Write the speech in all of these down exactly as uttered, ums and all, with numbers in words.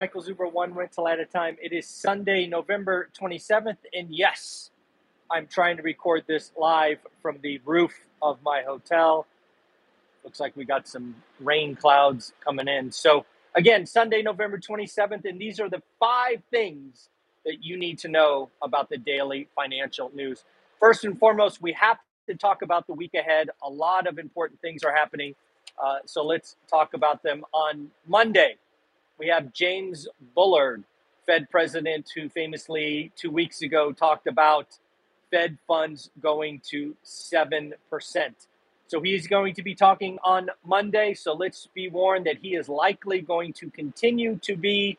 Michael Zuber, one rental at a time. It is Sunday, November twenty-seventh, and yes, I'm trying to record this live from the roof of my hotel. Looks like we got some rain clouds coming in. So again, Sunday, November twenty-seventh, and these are the five things that you need to know about the daily financial news. First and foremost, we have to talk about the week ahead. A lot of important things are happening, uh, so let's talk about them. On Monday, we have James Bullard, Fed president, who famously two weeks ago talked about Fed funds going to seven percent. So he's going to be talking on Monday. So let's be warned that he is likely going to continue to be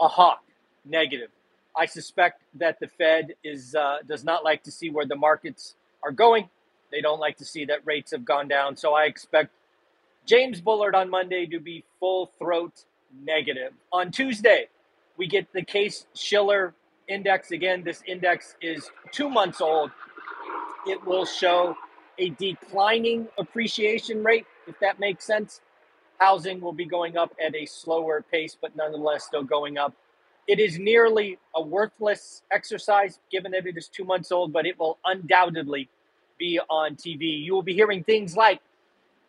a hawk, negative. I suspect that the Fed is uh, does not like to see where the markets are going. They don't like to see that rates have gone down. So I expect James Bullard on Monday to be full throat negative. On Tuesday, we get the Case-Shiller index. Again, this index is two months old. It will show a declining appreciation rate, if that makes sense. Housing will be going up at a slower pace, but nonetheless still going up. It is nearly a worthless exercise, given that it is two months old, but it will undoubtedly be on T V. You will be hearing things like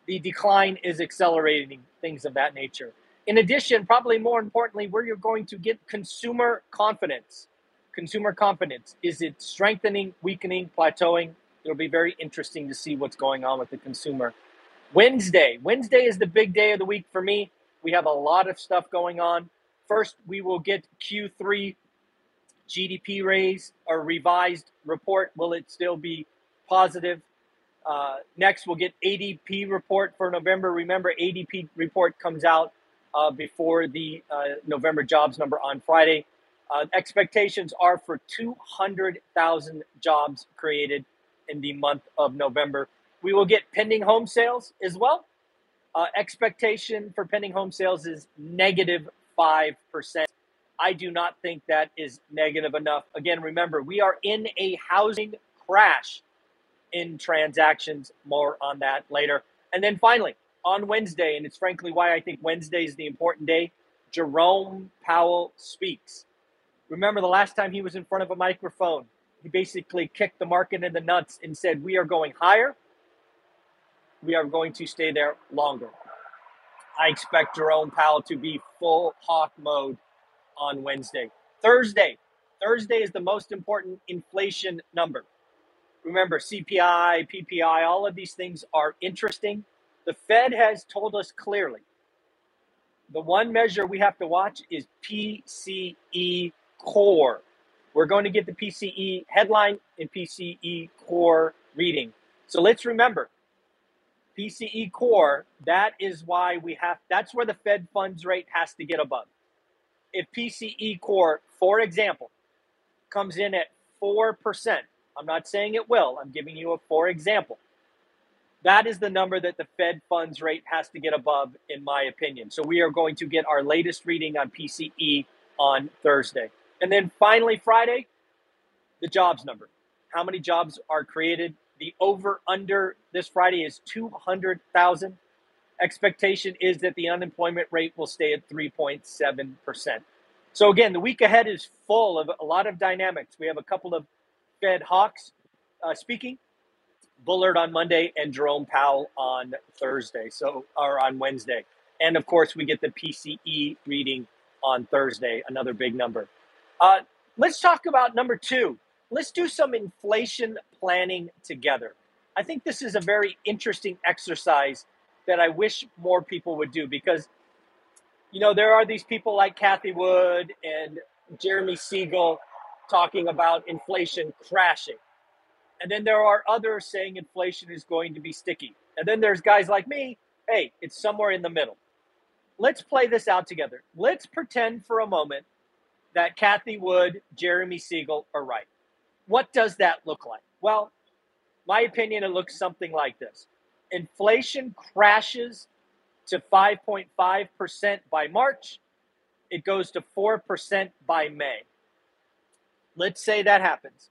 the decline is accelerating, things of that nature. In addition, probably more importantly, where you're going to get consumer confidence. Consumer confidence. Is it strengthening, weakening, plateauing? It'll be very interesting to see what's going on with the consumer. Wednesday. Wednesday is the big day of the week for me. We have a lot of stuff going on. First, we will get Q three G D P raise or revised report. Will it still be positive? Uh, next, we'll get A D P report for November. Remember, A D P report comes out uh, before the uh, November jobs number on Friday. Uh, expectations are for two hundred thousand jobs created in the month of November. We will get pending home sales as well. Uh, expectation for pending home sales is negative five percent. I do not think that is negative enough. Again, remember, we are in a housing crash in transactions. More on that later. And then finally, on Wednesday, and it's frankly why I think Wednesday is the important day, Jerome Powell speaks. Remember the last time he was in front of a microphone, he basically kicked the market in the nuts and said, we are going higher. We are going to stay there longer. I expect Jerome Powell to be full hawk mode on Wednesday. Thursday. Thursday is the most important inflation number. Remember, C P I, P P I, all of these things are interesting. The Fed has told us clearly the one measure we have to watch is P C E core. We're going to get the P C E headline and P C E core reading. So let's remember, P C E core, that is why we have, that's where the Fed funds rate has to get above. If P C E core, for example, comes in at four percent, I'm not saying it will, I'm giving you a for example. That is the number that the Fed funds rate has to get above, in my opinion. So we are going to get our latest reading on P C E on Thursday. And then finally, Friday, the jobs number. How many jobs are created? The over-under this Friday is two hundred thousand. Expectation is that the unemployment rate will stay at three point seven percent. So again, the week ahead is full of a lot of dynamics. We have a couple of Fed hawks uh, speaking, Bullard on Monday and Jerome Powell on Thursday, so or on Wednesday. And of course, we get the P C E reading on Thursday, another big number. Uh, let's talk about number two. Let's do some inflation planning together. I think this is a very interesting exercise that I wish more people would do because, you know, there are these people like Cathie Wood and Jeremy Siegel talking about inflation crashing. And then there are others saying inflation is going to be sticky. And then there's guys like me, hey, it's somewhere in the middle. Let's play this out together. Let's pretend for a moment that Cathie Wood, Jeremy Siegel are right. What does that look like? Well, my opinion, it looks something like this. Inflation crashes to five point five percent by March. It goes to four percent by May. Let's say that happens.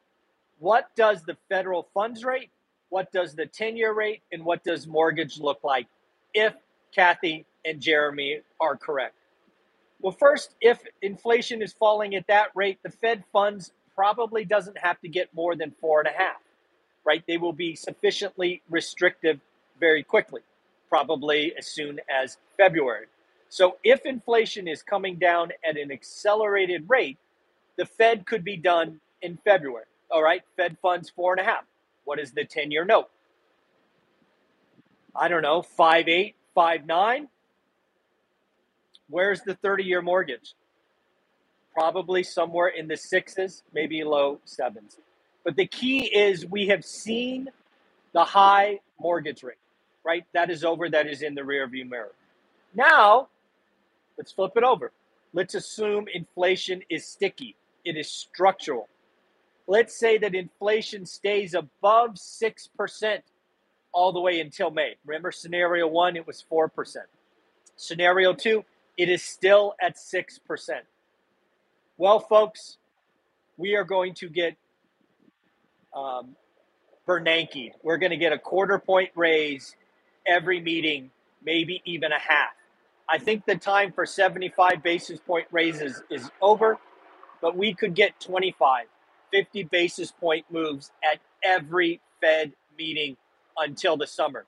What does the federal funds rate, what does the ten-year rate, and what does mortgage look like if Cathie and Jeremy are correct? Well, first, if inflation is falling at that rate, the Fed funds probably doesn't have to get more than four and a half, right? They will be sufficiently restrictive very quickly, probably as soon as February. So if inflation is coming down at an accelerated rate, the Fed could be done in February. All right, Fed funds four and a half. What is the ten-year note? I don't know, five eight, five nine. Where's the thirty-year mortgage? Probably somewhere in the sixes, maybe low sevens. But the key is we have seen the high mortgage rate, right? That is over. That is in the rearview mirror. Now, let's flip it over. Let's assume inflation is sticky. It is structural. Let's say that inflation stays above six percent all the way until May. Remember, scenario one, it was four percent. Scenario two, it is still at six percent. Well, folks, we are going to get um, Bernanke. We're going to get a quarter point raise every meeting, maybe even a half. I think the time for seventy-five basis point raises is over, but we could get twenty-five, fifty basis point moves at every Fed meeting until the summer.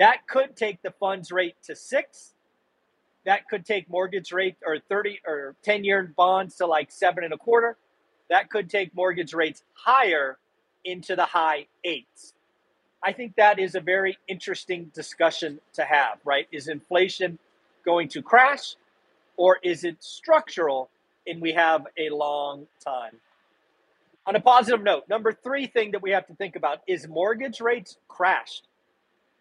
That could take the funds rate to six. That could take mortgage rate or thirty or ten-year bonds to like seven and a quarter. That could take mortgage rates higher into the high eights. I think that is a very interesting discussion to have, right? Is inflation going to crash, or is it structural and we have a long time? On a positive note, number three thing that we have to think about is mortgage rates crashed.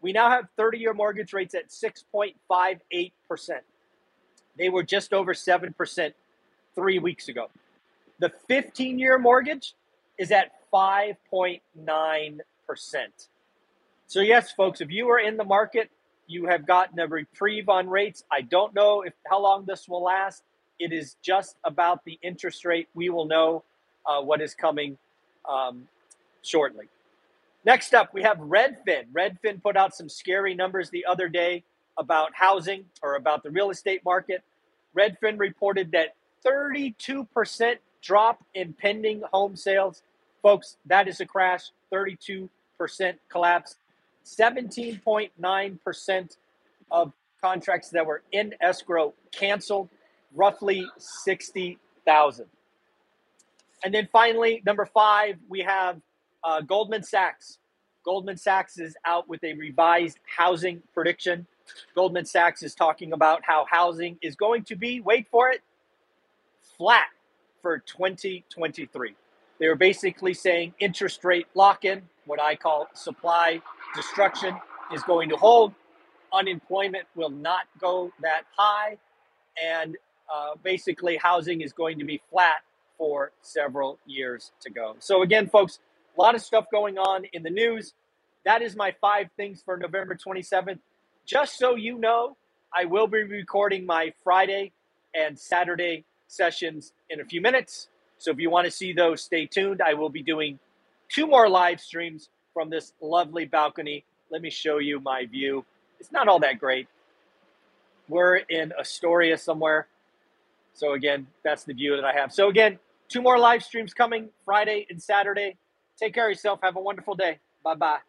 We now have thirty-year mortgage rates at six point five eight percent. They were just over seven percent three weeks ago. The fifteen-year mortgage is at five point nine percent. So yes, folks, if you are in the market, you have gotten a reprieve on rates. I don't know if how long this will last. It is just about the interest rate. We will know uh, what is coming um, shortly. Next up, we have Redfin. Redfin put out some scary numbers the other day about housing or about the real estate market. Redfin reported that thirty-two percent drop in pending home sales. Folks, that is a crash, thirty-two percent collapse. seventeen point nine percent of contracts that were in escrow canceled, roughly sixty thousand. And then finally, number five, we have uh, Goldman Sachs. Goldman Sachs is out with a revised housing prediction. Goldman Sachs is talking about how housing is going to be, wait for it, flat for twenty twenty-three. They were basically saying interest rate lock-in, what I call supply destruction, is going to hold. Unemployment will not go that high. And uh, basically, housing is going to be flat for several years to go. So again, folks, a lot of stuff going on in the news. That is my five things for November twenty-seventh. Just so you know, I will be recording my Friday and Saturday sessions in a few minutes. So if you want to see those, stay tuned. I will be doing two more live streams from this lovely balcony. Let me show you my view. It's not all that great. We're in Astoria somewhere. So again, that's the view that I have. So again, two more live streams coming Friday and Saturday. Take care of yourself. Have a wonderful day. Bye-bye.